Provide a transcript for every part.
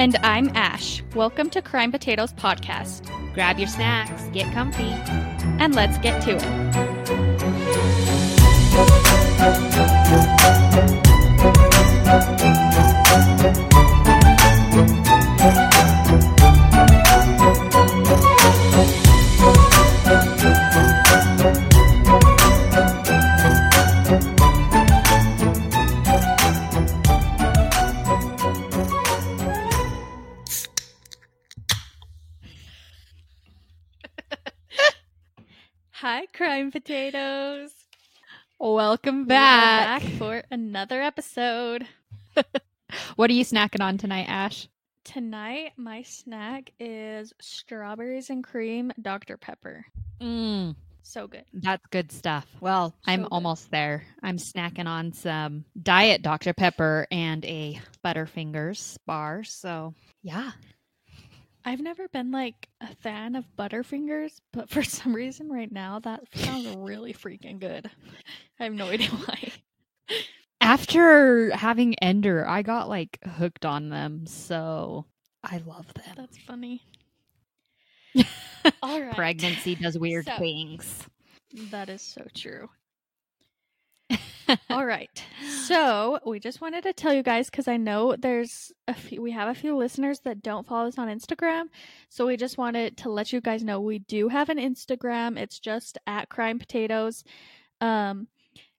And I'm Ash. Welcome to Crime Potatoes Podcast. Grab your snacks, get comfy, and let's get to it. Hi, Crime Potatoes. Welcome back. Back for another episode. What are you snacking on tonight, Ash? Tonight, my snack is strawberries and cream Dr. Pepper. So good. That's good stuff. Well, almost there. I'm snacking on some diet Dr. Pepper and a Butterfingers bar. So, yeah. I've never been like a fan of Butterfingers, but for some reason right now that sounds really freaking good. I have no idea why. After having Ender, I got like hooked on them, so I love them. That's funny. All right. Pregnancy does weird things. That is so true. All right. So we just wanted to tell you guys, because I know there's we have a few listeners that don't follow us on Instagram. So we just wanted to let you guys know we do have an Instagram. It's just at Crime Potatoes.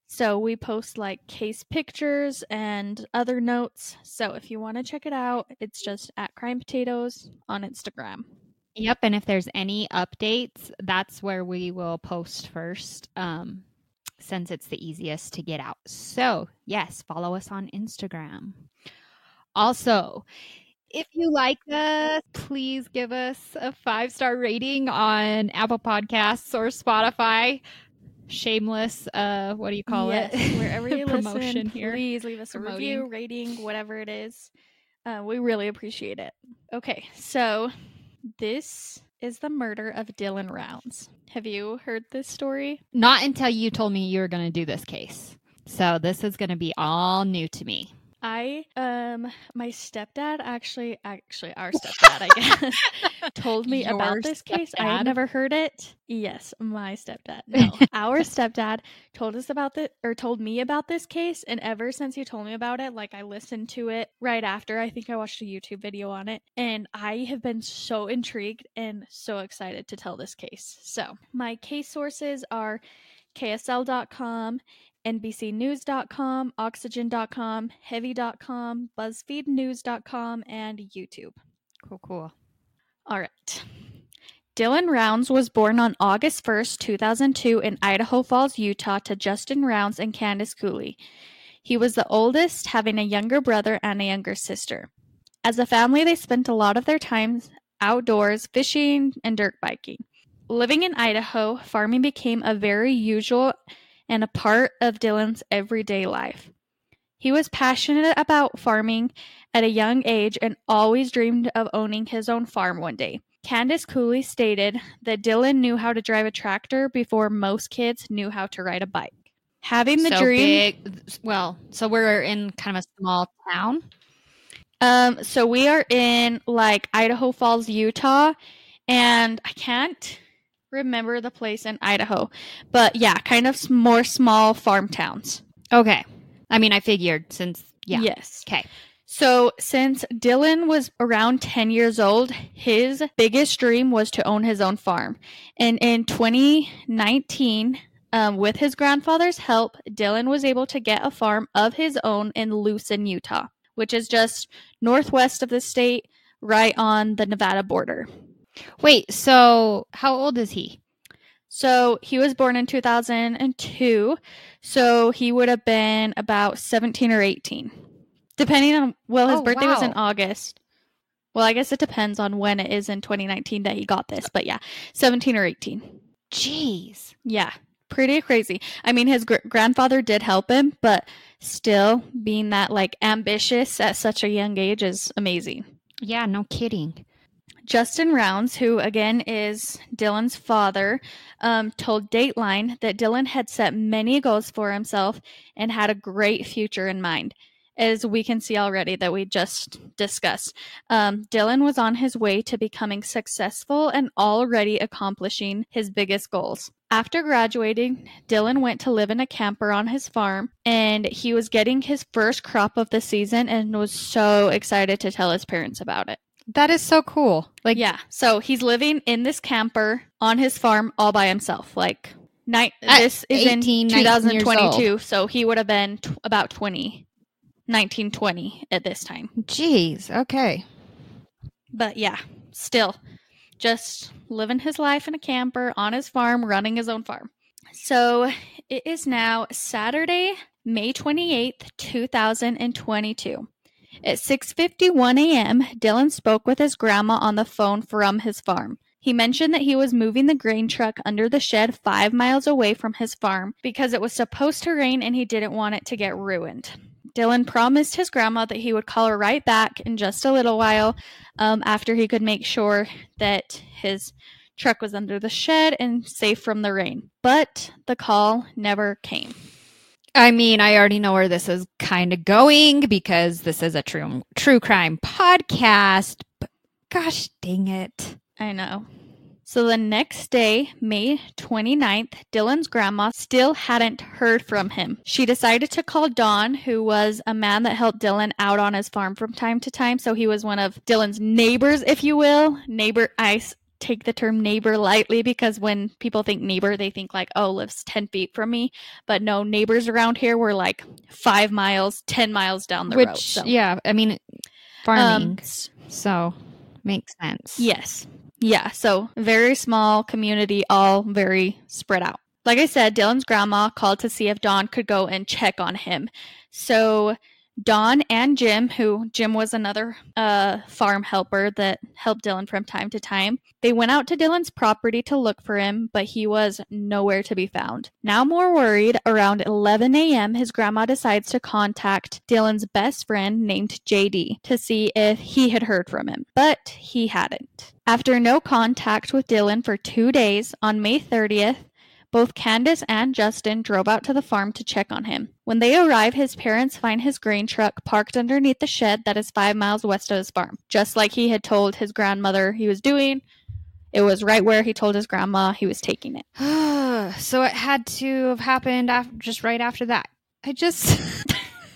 So we post like case pictures and other notes. So if you want to check it out, it's just at Crime Potatoes on Instagram. Yep. And if there's any updates, that's where we will post first. Since it's the easiest to get out. So, yes, follow us on Instagram. Also, if you like us, please give us a 5-star rating on Apple Podcasts or Spotify. Shameless, what do you call it? Wherever you promotion listen, here. Please leave us a review, rating, whatever it is. We really appreciate it. Okay, so this is the murder of Dylan Rounds. Have you heard this story? Not until you told me you were going to do this case. So this is going to be all new to me. Our stepdad, I guess, told me about this case. I had never heard it. Yes, my stepdad. No, our stepdad told us about this, or told me about this case. And ever since he told me about it, like I listened to it right after. I think I watched a YouTube video on it, and I have been so intrigued and so excited to tell this case. So my case sources are KSL.com. NBCnews.com, Oxygen.com, Heavy.com, BuzzFeedNews.com, and YouTube. Cool. All right. Dylan Rounds was born on August 1st, 2002 in Idaho Falls, Utah to Justin Rounds and Candace Cooley. He was the oldest, having a younger brother and a younger sister. As a family, they spent a lot of their time outdoors, fishing, and dirt biking. Living in Idaho, farming became a very usual and a part of Dylan's everyday life. He was passionate about farming at a young age and always dreamed of owning his own farm one day. Candace Cooley stated that Dylan knew how to drive a tractor before most kids knew how to ride a bike. Having the dream... So we're in kind of a small town? So we are in like Idaho Falls, Utah, and I can't remember the place in Idaho, but yeah, kind of more small farm towns. Okay. I mean, I figured since, yeah. Yes. Okay. So since Dylan was around 10 years old, his biggest dream was to own his own farm. And in 2019, with his grandfather's help, Dylan was able to get a farm of his own in Lucin, Utah, which is just northwest of the state, right on the Nevada border. Wait, so how old is he? So he was born in 2002, so he would have been about 17 or 18. Depending on, his birthday was in August. Well, I guess it depends on when it is in 2019 that he got this, but yeah, 17 or 18. Jeez. Yeah, pretty crazy. I mean, his grandfather did help him, but still being that like ambitious at such a young age is amazing. Yeah, no kidding. Justin Rounds, who again is Dylan's father, told Dateline that Dylan had set many goals for himself and had a great future in mind. as we can see already that we just discussed. Dylan was on his way to becoming successful and already accomplishing his biggest goals. After graduating, Dylan went to live in a camper on his farm, and he was getting his first crop of the season and was so excited to tell his parents about it. That is so cool. Like, yeah. So he's living in this camper on his farm all by himself. Like, this is 18, in 2022, so he would have been about 19, 20 at this time. Jeez. Okay. But yeah, still just living his life in a camper on his farm, running his own farm. So it is now Saturday, May 28th, 2022. At 6:51 a.m., Dylan spoke with his grandma on the phone from his farm. He mentioned that he was moving the grain truck under the shed 5 miles away from his farm because it was supposed to rain and he didn't want it to get ruined. Dylan promised his grandma that he would call her right back in just a little while after he could make sure that his truck was under the shed and safe from the rain. But the call never came. I mean, I already know where this is kind of going because this is a true crime podcast, but gosh dang it. I know. So the next day, May 29th, Dylan's grandma still hadn't heard from him. She decided to call Don, who was a man that helped Dylan out on his farm from time to time. So he was one of Dylan's neighbors, if you will. Neighbor, I take the term neighbor lightly because when people think neighbor, they think like, oh, lives 10 feet from me. But no, neighbors around here were like 5 miles, 10 miles down the road. So. Yeah, I mean, farming, so makes sense. Yes. Yeah, so very small community, all very spread out. Like I said, Dylan's grandma called to see if Don could go and check on him. So Don and Jim, who Jim was another farm helper that helped Dylan from time to time, they went out to Dylan's property to look for him, but he was nowhere to be found. Now more worried, around 11 a.m., his grandma decides to contact Dylan's best friend named JD to see if he had heard from him, but he hadn't. After no contact with Dylan for 2 days, on May 30th, both Candace and Justin drove out to the farm to check on him. When they arrive, his parents find his grain truck parked underneath the shed that is 5 miles west of his farm. Just like he had told his grandmother he was doing, it was right where he told his grandma he was taking it. So it had to have happened just right after that.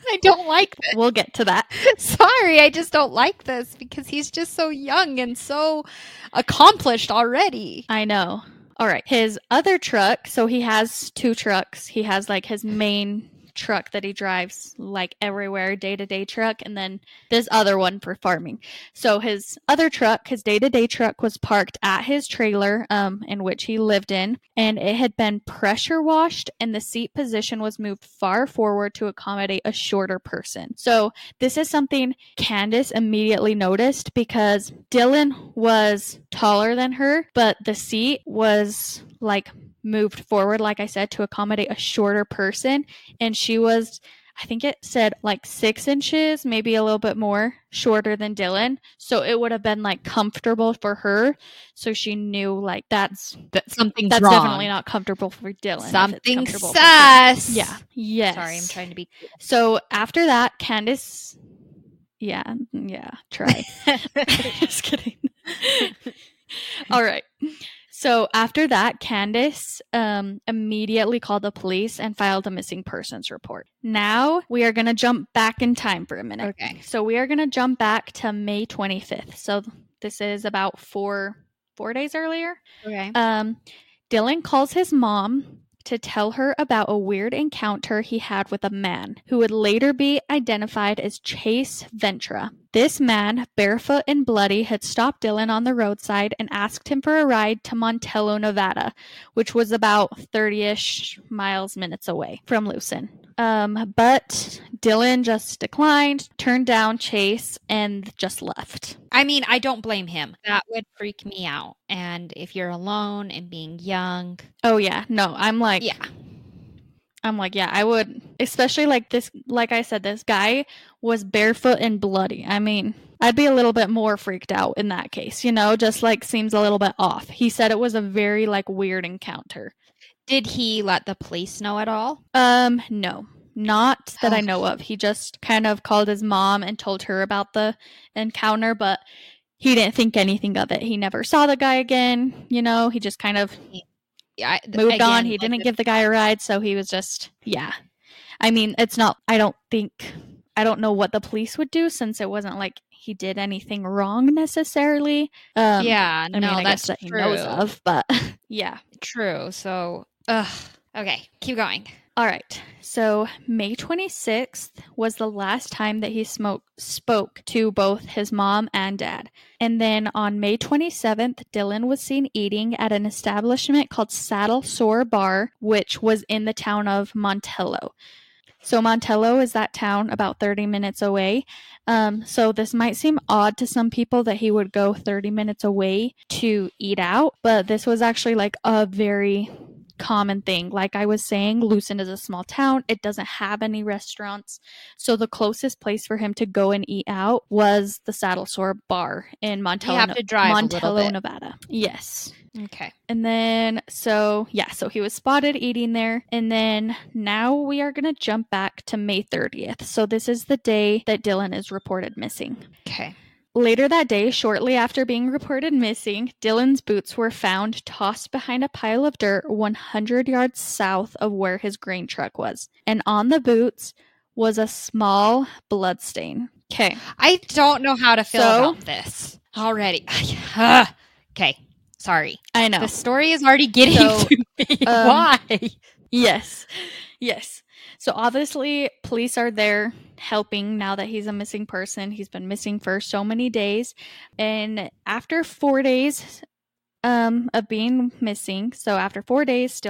I don't like this. We'll get to that. Sorry, I just don't like this because he's just so young and so accomplished already. I know. All right. His other truck, so he has two trucks. He has like his main truck that he drives like everywhere, day-to-day truck, and then this other one for farming. So his other truck, his day-to-day truck, was parked at his trailer in which he lived in, and it had been pressure washed and the seat position was moved far forward to accommodate a shorter person. So this is something Candace immediately noticed because Dylan was taller than her, but the seat was like moved forward, like I said, to accommodate a shorter person. And she was, I think it said like 6 inches, maybe a little bit more shorter than Dylan. So it would have been like comfortable for her. So she knew like that's wrong. Definitely not comfortable for Dylan. Something sus. Yeah. Yes. Sorry, I'm trying to be. So after that, Candace. Yeah. Yeah. Try. Just kidding. All right. So after that, Candace immediately called the police and filed a missing persons report. Now we are going to jump back in time for a minute. Okay. So we are going to jump back to May 25th. So this is about four days earlier. Okay. Dylan calls his mom to tell her about a weird encounter he had with a man who would later be identified as Chase Ventra. This man, barefoot and bloody, had stopped Dylan on the roadside and asked him for a ride to Montello, Nevada, which was about 30-ish minutes away from Lucin. But Dylan just declined, turned down Chase, and just left. I mean, I don't blame him. That would freak me out. And if you're alone and being young. Oh, yeah. No, I'm like, yeah, I would, especially like this, like I said, this guy was barefoot and bloody. I mean, I'd be a little bit more freaked out in that case, you know, just like seems a little bit off. He said it was a very like weird encounter. Did he let the police know at all? No. Not that I know of. He just kind of called his mom and told her about the encounter, but he didn't think anything of it. He never saw the guy again. You know, he just kind of moved on. He didn't give the guy a ride. So he was just, I mean, it's not, I don't know what the police would do since it wasn't like he did anything wrong necessarily. I guess that he knows of, but yeah. True. So, okay, keep going. All right. So May 26th was the last time that he spoke to both his mom and dad. And then on May 27th, Dylan was seen eating at an establishment called Saddle Sore Bar, which was in the town of Montello. So Montello is that town about 30 minutes away. So this might seem odd to some people that he would go 30 minutes away to eat out, but this was actually like a very common thing. Like I was saying, Lucin is a small town. It doesn't have any restaurants. So the closest place for him to go and eat out was the Saddle Sore Bar in Montello, Montello, Nevada. Yes. Okay. And then, so he was spotted eating there. And then now we are going to jump back to May 30th. So this is the day that Dylan is reported missing. Okay. Later that day, shortly after being reported missing, Dylan's boots were found tossed behind a pile of dirt 100 yards south of where his grain truck was. And on the boots was a small blood stain. Okay. I don't know how to feel about this already. Okay. Sorry. I know. The story is already getting to me. Why? Yes. So obviously, police are there helping now that he's a missing person. He's been missing for so many days. And after 4 days of being missing, still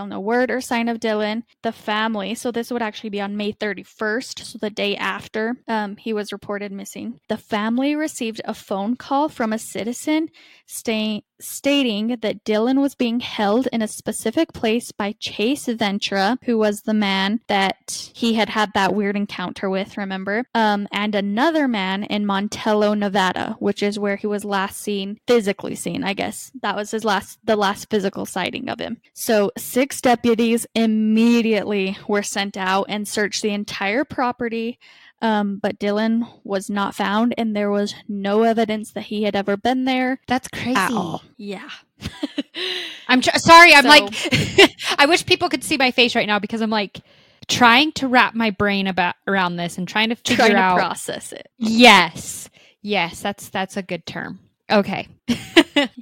no word or sign of Dylan, the family, so this would actually be on May 31st, so the day after he was reported missing, the family received a phone call from a citizen stating that Dylan was being held in a specific place by Chase Ventra, who was the man that he had that weird encounter with, remember? And another man in Montello, Nevada, which is where he was last seen, physically seen, I guess. That was the last physical sighting of him. So 6 deputies immediately were sent out and searched the entire property. But Dylan was not found, and there was no evidence that he had ever been there. That's crazy. At all. Yeah. I'm sorry. I wish people could see my face right now because I'm like trying to wrap my brain around this and trying to figure out. Trying to process it. Yes. That's a good term. Okay.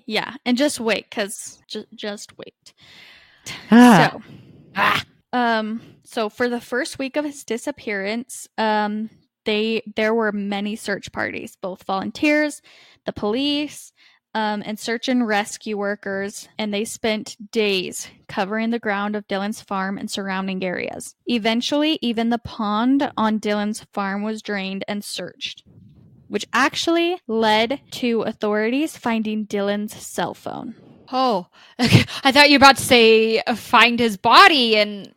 Yeah. And just wait, because just wait. So for the first week of his disappearance, there were many search parties, both volunteers, the police, and search and rescue workers, and they spent days covering the ground of Dylan's farm and surrounding areas. Eventually, even the pond on Dylan's farm was drained and searched, which actually led to authorities finding Dylan's cell phone. Oh, okay. I thought you were about to say find his body and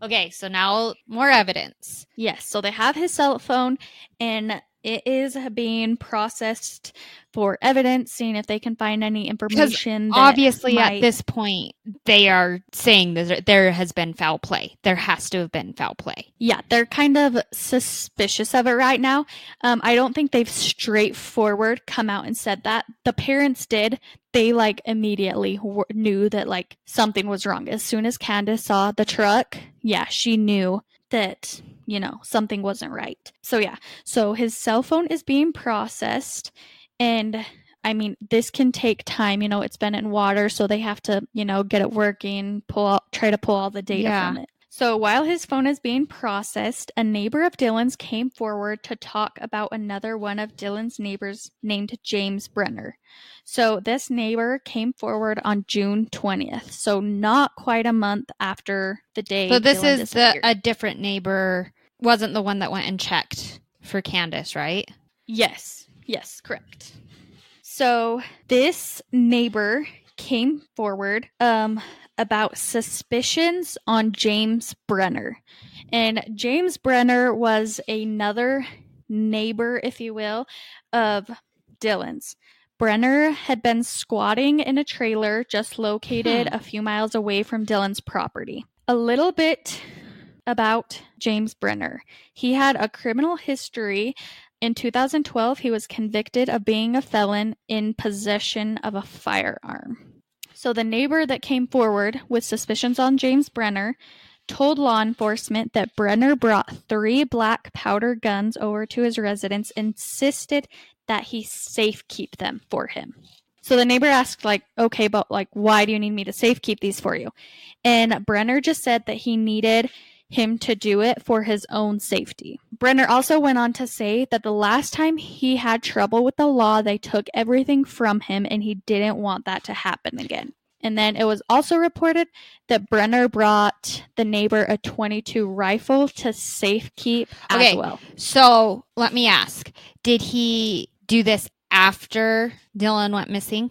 Okay, so now more evidence. Yes, so they have his cell phone and it is being processed for evidence, seeing if they can find any information. Because obviously at this point, they are saying there has been foul play. There has to have been foul play. Yeah, they're kind of suspicious of it right now. I don't think they've straightforward come out and said that. The parents did. They immediately knew that something was wrong. As soon as Candace saw the truck, she knew that, something wasn't right. So so his cell phone is being processed, and this can take time. It's been in water, so they have to, get it working, try to pull all the data from it. So while his phone is being processed, a neighbor of Dylan's came forward to talk about another one of Dylan's neighbors named James Brenner. So this neighbor came forward on June 20th. So not quite a month after the day. So this Dylan is a different neighbor, wasn't the one that went and checked for Candace, right? Yes, correct. So this neighbor came forward about suspicions on James Brenner. And James Brenner was another neighbor, if you will, of Dylan's. Brenner had been squatting in a trailer just located a few miles away from Dylan's property. A little bit about James Brenner. He had a criminal history. In 2012, he was convicted of being a felon in possession of a firearm. So the neighbor that came forward with suspicions on James Brenner told law enforcement that Brenner brought 3 black powder guns over to his residence, insisted that he safekeep them for him. So the neighbor asked, okay, but why do you need me to safekeep these for you? And Brenner just said that he needed him to do it for his own safety. Brenner also went on to say that the last time he had trouble with the law, they took everything from him, and he didn't want that to happen again. And then it was also reported that Brenner brought the neighbor a .22 rifle to safekeep as well. So let me ask, did he do this after Dylan went missing?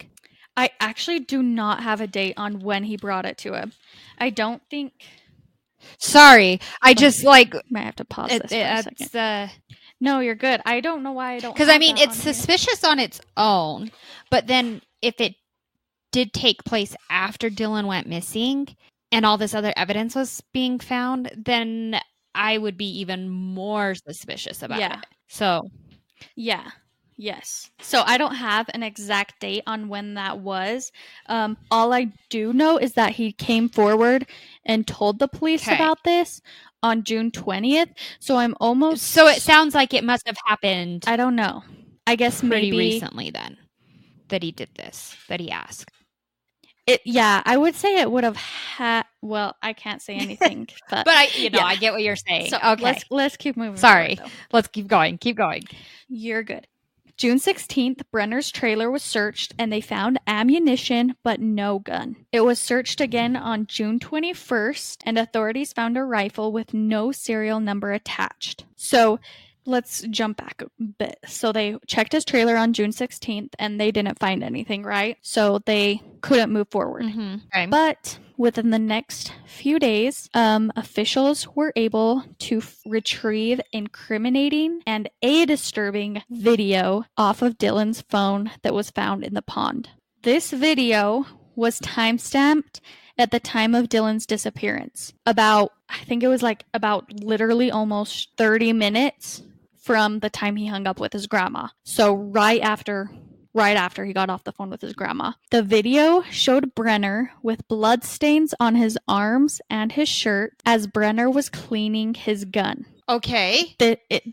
I actually do not have a date on when he brought it to him. I don't think... Sorry, I just might have to pause this for a second. No, you're good. I don't know why I don't... Because, I mean, it's suspicious on its own, but then if it did take place after Dylan went missing and all this other evidence was being found, then I would be even more suspicious about it. So, yes. So I don't have an exact date on when that was. All I do know is that he came forward and told the police about this on June 20th. So I'm almost... So it sounds like it must have happened. I don't know. I guess pretty maybe recently then that he did this, that he asked. I would say it would have had... Well, I can't say anything, but I get what you're saying. So let's keep moving. Sorry, let's keep going. You're good. June 16th, Brenner's trailer was searched, and they found ammunition, but no gun. It was searched again on June 21st, and authorities found a rifle with no serial number attached. So let's jump back a bit. So they checked his trailer on June 16th and they didn't find anything, right? So they couldn't move forward. Mm-hmm. Okay. But within the next few days, officials were able to retrieve incriminating and a disturbing video off of Dylan's phone that was found in the pond. This video was timestamped at the time of Dylan's disappearance. About literally almost 30 minutes from the time he hung up with his grandma. So right after he got off the phone with his grandma. The video showed Brenner with bloodstains on his arms and his shirt as Brenner was cleaning his gun. Okay.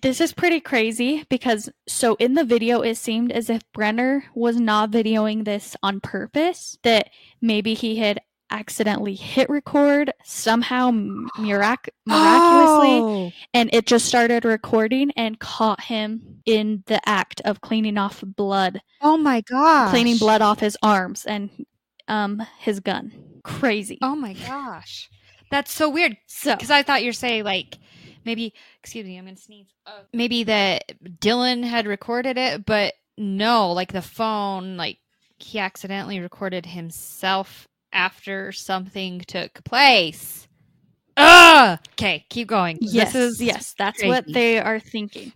This is pretty crazy because in the video, it seemed as if Brenner was not videoing this on purpose, that maybe he had accidentally hit record somehow miraculously and it just started recording and caught him in the act of cleaning off blood. Oh my gosh. Cleaning blood off his arms and his gun. Crazy. Oh my gosh. That's so weird. So, because I thought you're saying maybe, excuse me, I'm going to sneeze. Maybe that Dylan had recorded it, but no, the phone, he accidentally recorded himself after something took place. Okay, keep going. Yes, that's crazy. What they are thinking.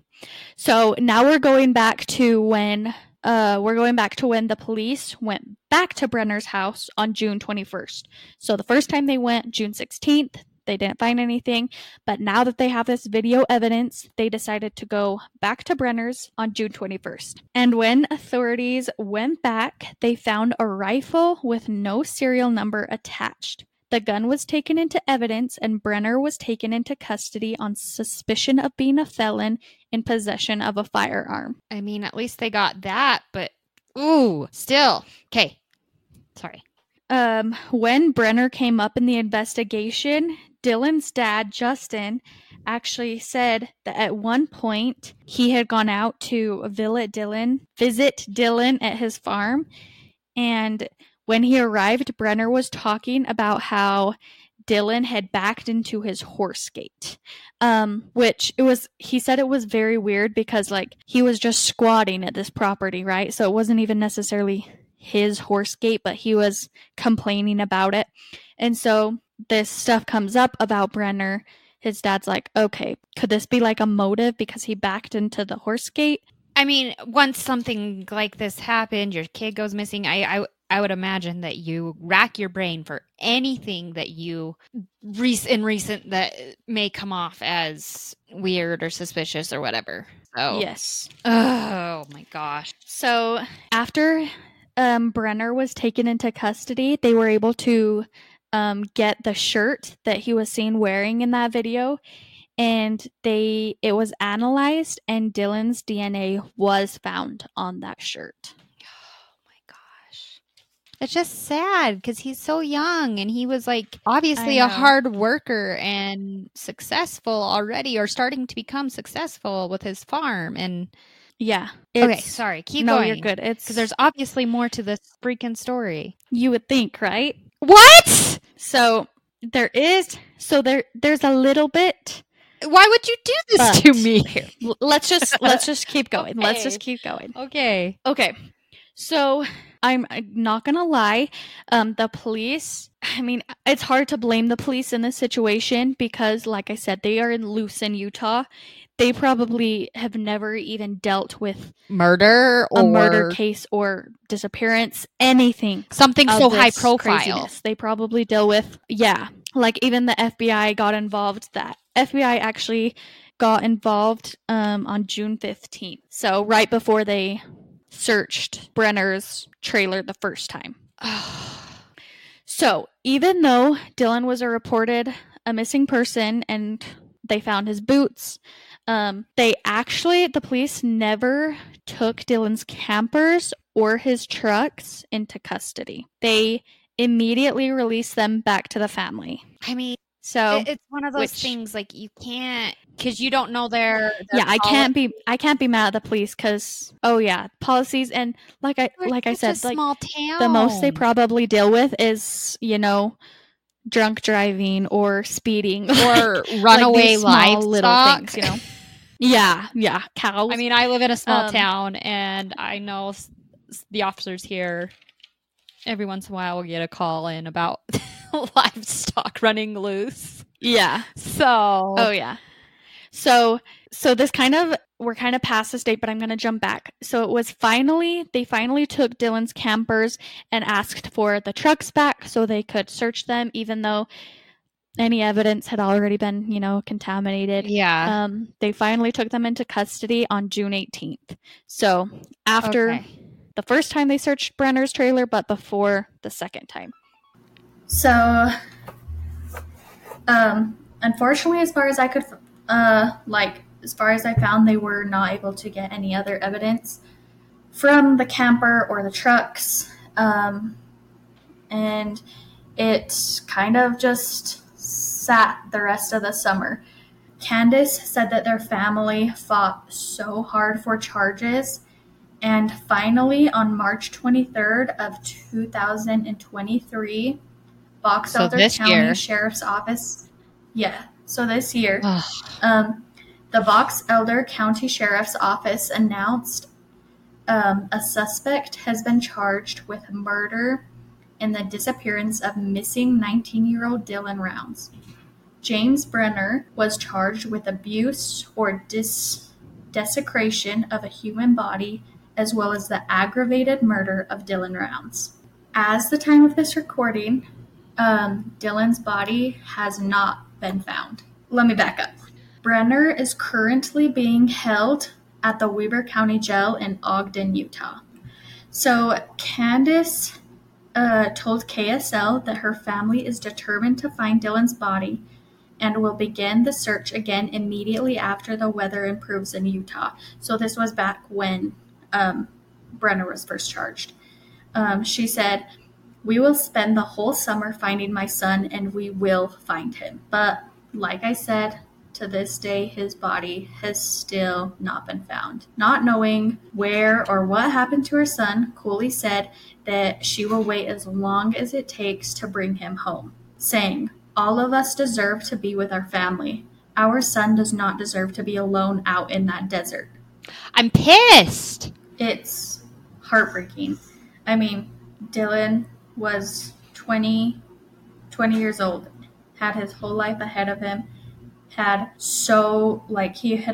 So now we're going back to when the police went back to Brenner's house on June 21st. So the first time they went, June 16th, they didn't find anything. But now that they have this video evidence, they decided to go back to Brenner's on June 21st. And when authorities went back, they found a rifle with no serial number attached. The gun was taken into evidence, and Brenner was taken into custody on suspicion of being a felon in possession of a firearm. I mean, at least they got that, but ooh, still. Okay. Sorry. When Brenner came up in the investigation, Dylan's dad, Justin, actually said that at one point he had gone out to visit Dylan at his farm. And when he arrived, Brenner was talking about how Dylan had backed into his horse gate, which he said it was very weird because he was just squatting at this property, right? So it wasn't even necessarily his horse gate, but he was complaining about it. And so this stuff comes up about Brenner. His dad's okay, could this be a motive because he backed into the horse gate? I mean, once something like this happened, your kid goes missing. I I would imagine that you rack your brain for anything that you recent that may come off as weird or suspicious or whatever. So yes. Oh my gosh. So after Brenner was taken into custody, they were able to get the shirt that he was seen wearing in that video, and it was analyzed, and Dylan's DNA was found on that shirt. It's just sad because he's so young, and he was like obviously a hard worker and successful already, or starting to become successful with his farm. And yeah. Okay, sorry. Keep going. No, you're good. It's because there's obviously more to this freaking story. You would think, right? What? So there is. So there's a little bit. Why would you do this to me? Here, let's just keep going. Okay. Let's just keep going. Okay. So I'm not going to lie. The police, I mean, it's hard to blame the police in this situation because, like I said, they are in Lucin, Utah. They probably have never even dealt with murder or a murder case or disappearance, anything. Something so high profile. Craziness. They probably deal with, like even the FBI got involved. That FBI actually got involved on June 15th. So right before they searched Brenner's trailer the first time. So even though Dylan was reported a missing person and they found his boots, the police never took Dylan's campers or his trucks into custody. They immediately released them back to the family. I mean, so it's one of those things like you can't, because you don't know their policy. I can't be mad at the police because policies, and like I said, like small town. The most they probably deal with is drunk driving or speeding or runaway livestock, little things, cows. I mean, I live in a small town, and I know the officers here. Every once in a while, we'll get a call in about livestock running loose. Yeah. So. Oh, yeah. So this we're past this date, but I'm going to jump back. So it was they finally took Dylan's campers and asked for the trucks back so they could search them, even though any evidence had already been, contaminated. Yeah. They finally took them into custody on June 18th. So after... Okay. The first time they searched Brenner's trailer, but before the second time. So, unfortunately, as far as I found, they were not able to get any other evidence from the camper or the trucks. And it kind of just sat the rest of the summer. Candace said that their family fought so hard for charges. And finally, on March 23rd of 2023, Box Elder County Sheriff's Office. Yeah, so this year, the Box Elder County Sheriff's Office announced a suspect has been charged with murder in the disappearance of missing 19-year-old Dylan Rounds. James Brenner was charged with abuse or desecration of a human body, as well as the aggravated murder of Dylan Rounds. As the time of this recording, Dylan's body has not been found. Let me back up. Brenner is currently being held at the Weber County Jail in Ogden, Utah. So Candace told KSL that her family is determined to find Dylan's body and will begin the search again immediately after the weather improves in Utah. So this was back when Brenner was first charged. She said, "We will spend the whole summer finding my son, and we will find him." But like I said, to this day, his body has still not been found. Not knowing where or what happened to her son, Cooley said that she will wait as long as it takes to bring him home, saying, "All of us deserve to be with our family. Our son does not deserve to be alone out in that desert." I'm pissed. It's heartbreaking. I mean, Dylan was 20 years old, had his whole life ahead of him, he had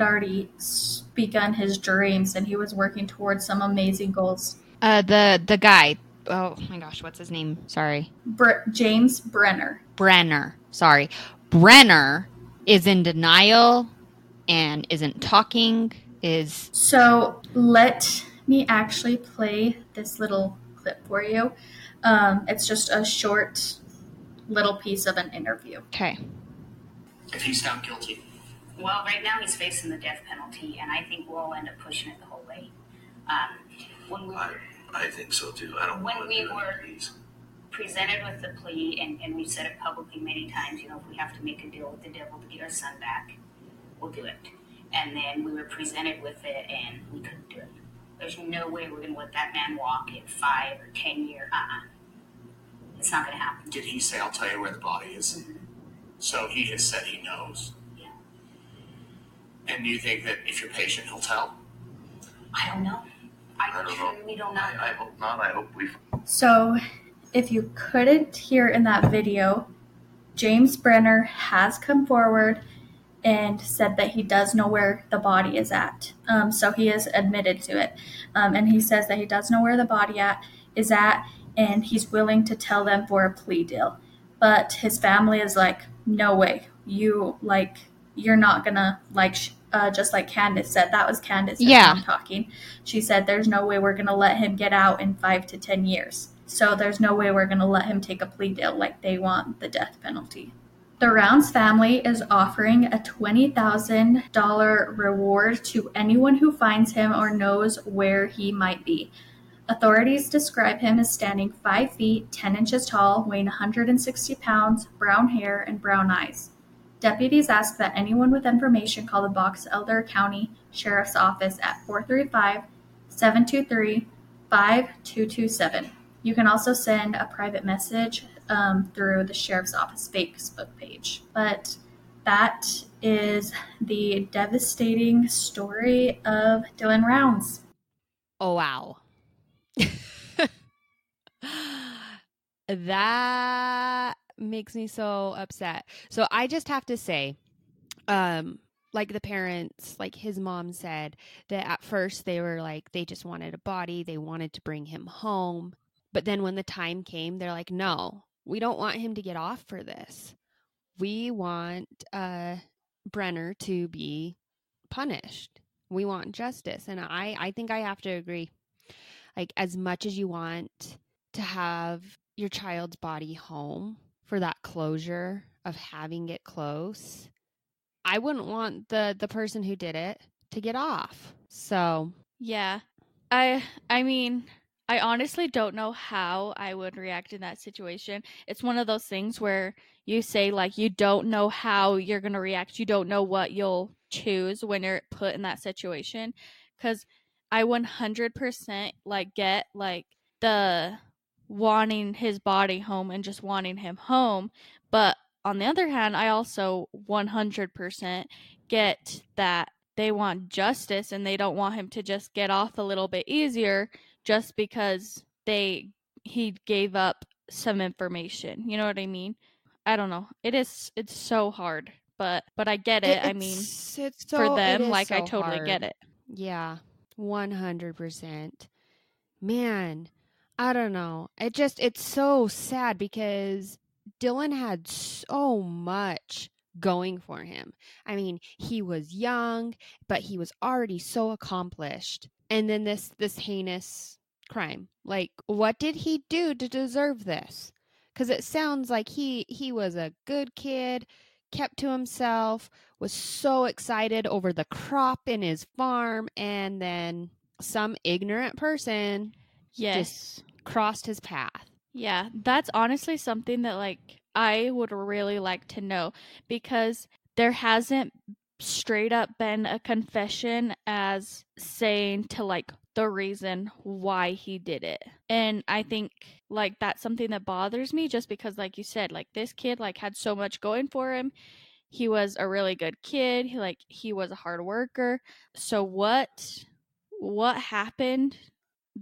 already begun his dreams, and he was working towards some amazing goals. The guy, oh my gosh, what's his name? Sorry. James Brenner. Brenner is in denial and isn't talking. So let me actually play this little clip for you. It's just a short little piece of an interview. Okay. If he's not guilty. Well, right now he's facing the death penalty, and I think we'll end up pushing it the whole way. I think so too. I don't. When we were presented with the plea, and we said it publicly many times, if we have to make a deal with the devil to get our son back, we'll do it. And then we were presented with it, and we couldn't do it. There's no way we're going to let that man walk in 5 or 10 years. It's not going to happen. Did he say, I'll tell you where the body is? Mm-hmm. So he has said he knows. Yeah. And do you think that if you're patient, he'll tell? I don't know. I don't know. I hope not. I hope we. So, if you couldn't hear in that video, James Brenner has come forward and said that he does know where the body is at. So he has admitted to it, and he says that he does know where the body is at, and he's willing to tell them for a plea deal. But his family is like, no way. You're not gonna like. Just like Candace said, that was Candace talking. She said, there's no way we're going to let him get out in 5 to 10 years. So there's no way we're going to let him take a plea deal like they want the death penalty. The Rounds family is offering a $20,000 reward to anyone who finds him or knows where he might be. Authorities describe him as standing 5 feet, 10 inches tall, weighing 160 pounds, brown hair, and brown eyes. Deputies ask that anyone with information call the Box Elder County Sheriff's Office at 435-723-5227. You can also send a private message through the Sheriff's Office Facebook page. But that is the devastating story of Dylan Rounds. Oh, wow. That makes me so upset. So I just have to say, like the parents, like his mom said that at first they were like, they just wanted a body. They wanted to bring him home. But then when the time came, they're like, no, we don't want him to get off for this. We want Brenner to be punished. We want justice. And I think I have to agree. Like, as much as you want to have your child's body home, for that closure of having it close, I wouldn't want the person who did it to get off. So yeah, I mean, I honestly don't know how I would react in that situation. It's one of those things where you say, like, you don't know how you're gonna react. You don't know what you'll choose when you're put in that situation. Because I 100% like get like the wanting his body home and just wanting him home, but on the other hand, I also 100% get that they want justice and they don't want him to just get off a little bit easier just because he gave up some information. You know what I mean? I don't know. It's so hard, but I get it. I mean, it's so, for them, like, so I totally hard. Get it. Yeah, 100%. Man. I don't know. It's so sad because Dylan had so much going for him. I mean, he was young, but he was already so accomplished. And then this heinous crime. Like, what did he do to deserve this? Because it sounds like he was a good kid, kept to himself, was so excited over the crop in his farm, and then some ignorant person... Yes. Just crossed his path. Yeah, that's honestly something that, like, I would really like to know, because there hasn't straight up been a confession as saying to, like, the reason why he did it. And I think, like, that's something that bothers me, just because, like you said, like, this kid, like, had so much going for him. He was a really good kid. He was a hard worker. So what happened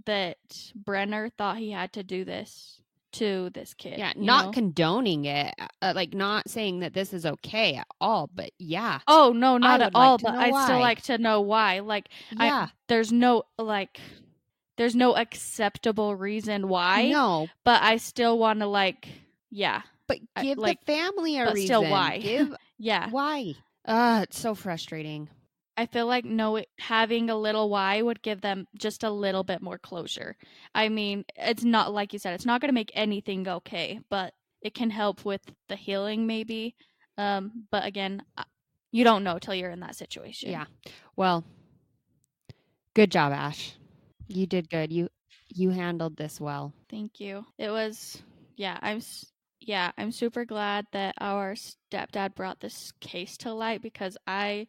that Brenner thought he had to do this to this kid? Yeah, not condoning it, like, not saying that this is okay at all, but yeah. Oh, no, not at all, but I'd still like to know why. Like, yeah. I, there's no, like, there's no acceptable reason why. No. But I still want to, like, yeah. But give the family a reason. Still, why? Yeah. Why? It's so frustrating. I feel like having a little why would give them just a little bit more closure. I mean, it's not, like you said, it's not going to make anything okay, but it can help with the healing maybe. But again, you don't know till you're in that situation. Yeah. Well, good job, Ash. You did good. You handled this well. Thank you. It was, I'm super glad that our stepdad brought this case to light, because it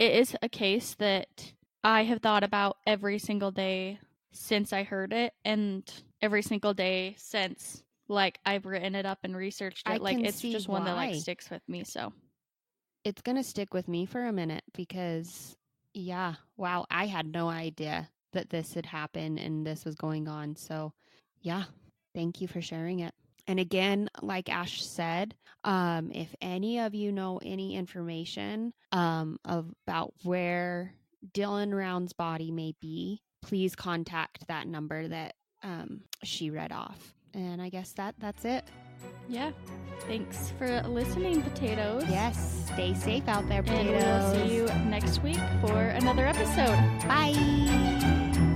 is a case that I have thought about every single day since I heard it, and every single day since, like, I've written it up and researched it. Like, it's just one that, like, sticks with me, so. It's going to stick with me for a minute because, yeah, wow, I had no idea that this had happened and this was going on. So, yeah, thank you for sharing it. And again, like Ash said, if any of you know any information about where Dylan Rounds' body may be, please contact that number that she read off. And I guess that's it. Yeah. Thanks for listening, Potatoes. Yes. Stay safe out there, Potatoes. And we'll see you next week for another episode. Bye.